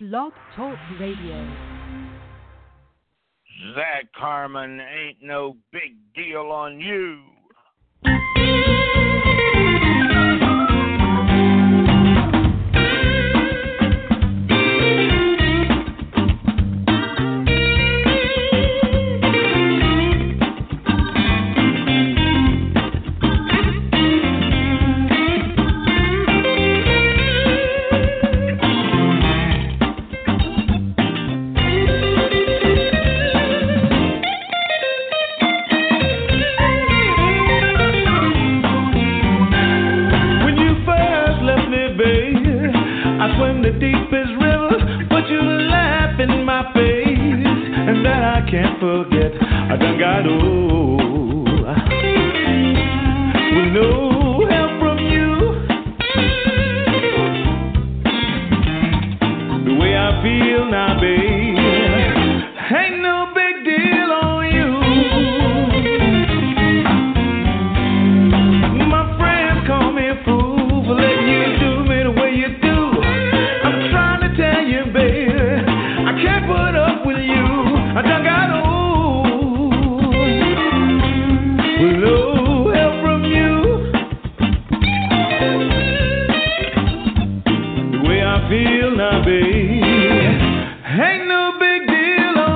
Blog Talk Radio. Zach Carmen, ain't no big deal on you. Can't forget, I done got old. With no help from you, the way I feel now, babe, ain't no big deal on you. My friends call me a fool for letting you do me the way you do. I'm trying to tell you, babe, I can't put up with you. I done got old with no help from you. The way I feel now, babe, ain't no big deal on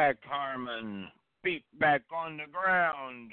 back, Harmon. Feet back on the ground.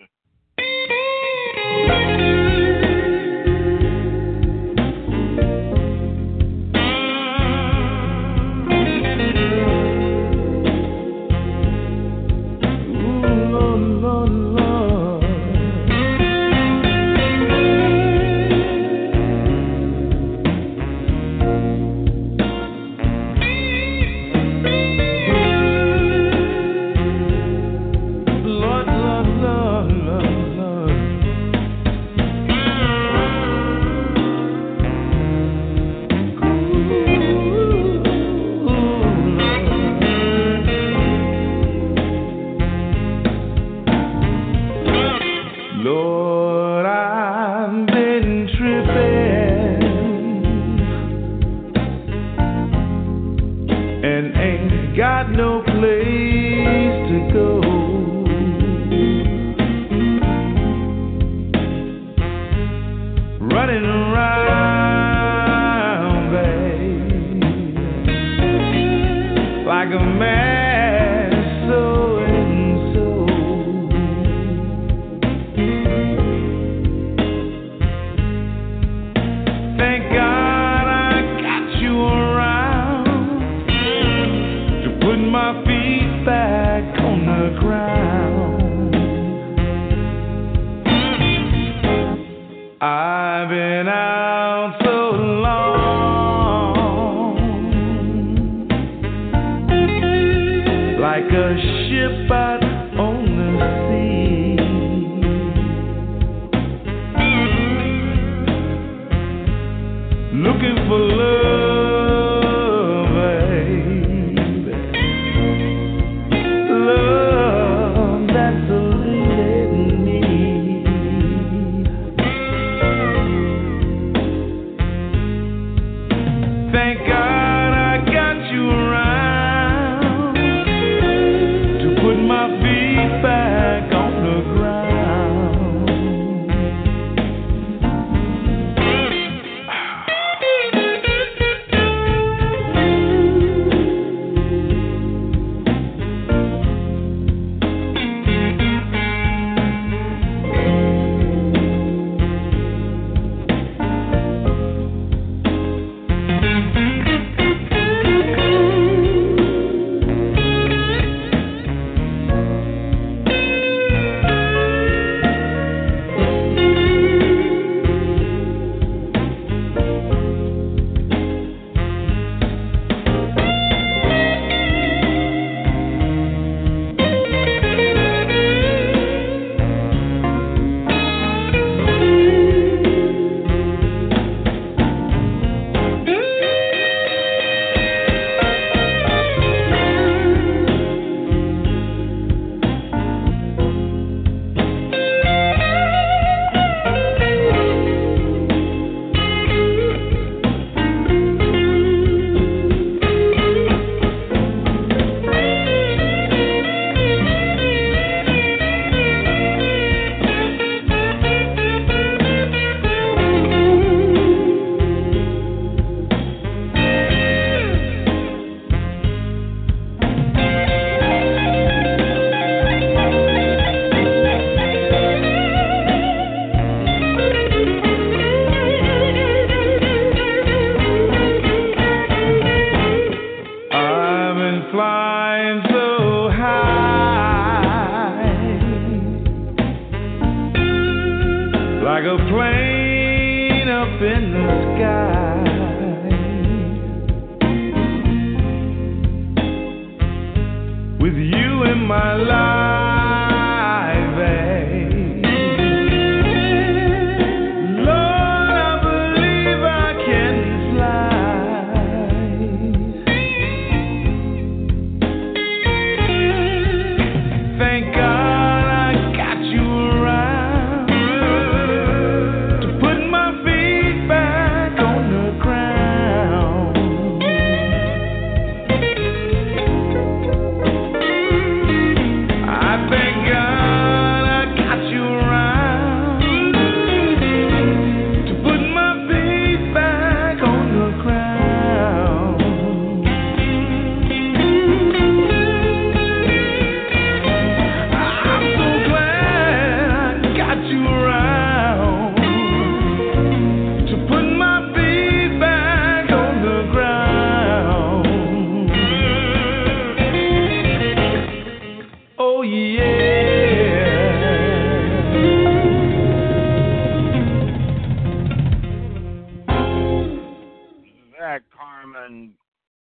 Jack Harmon,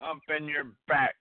Up in Your Back.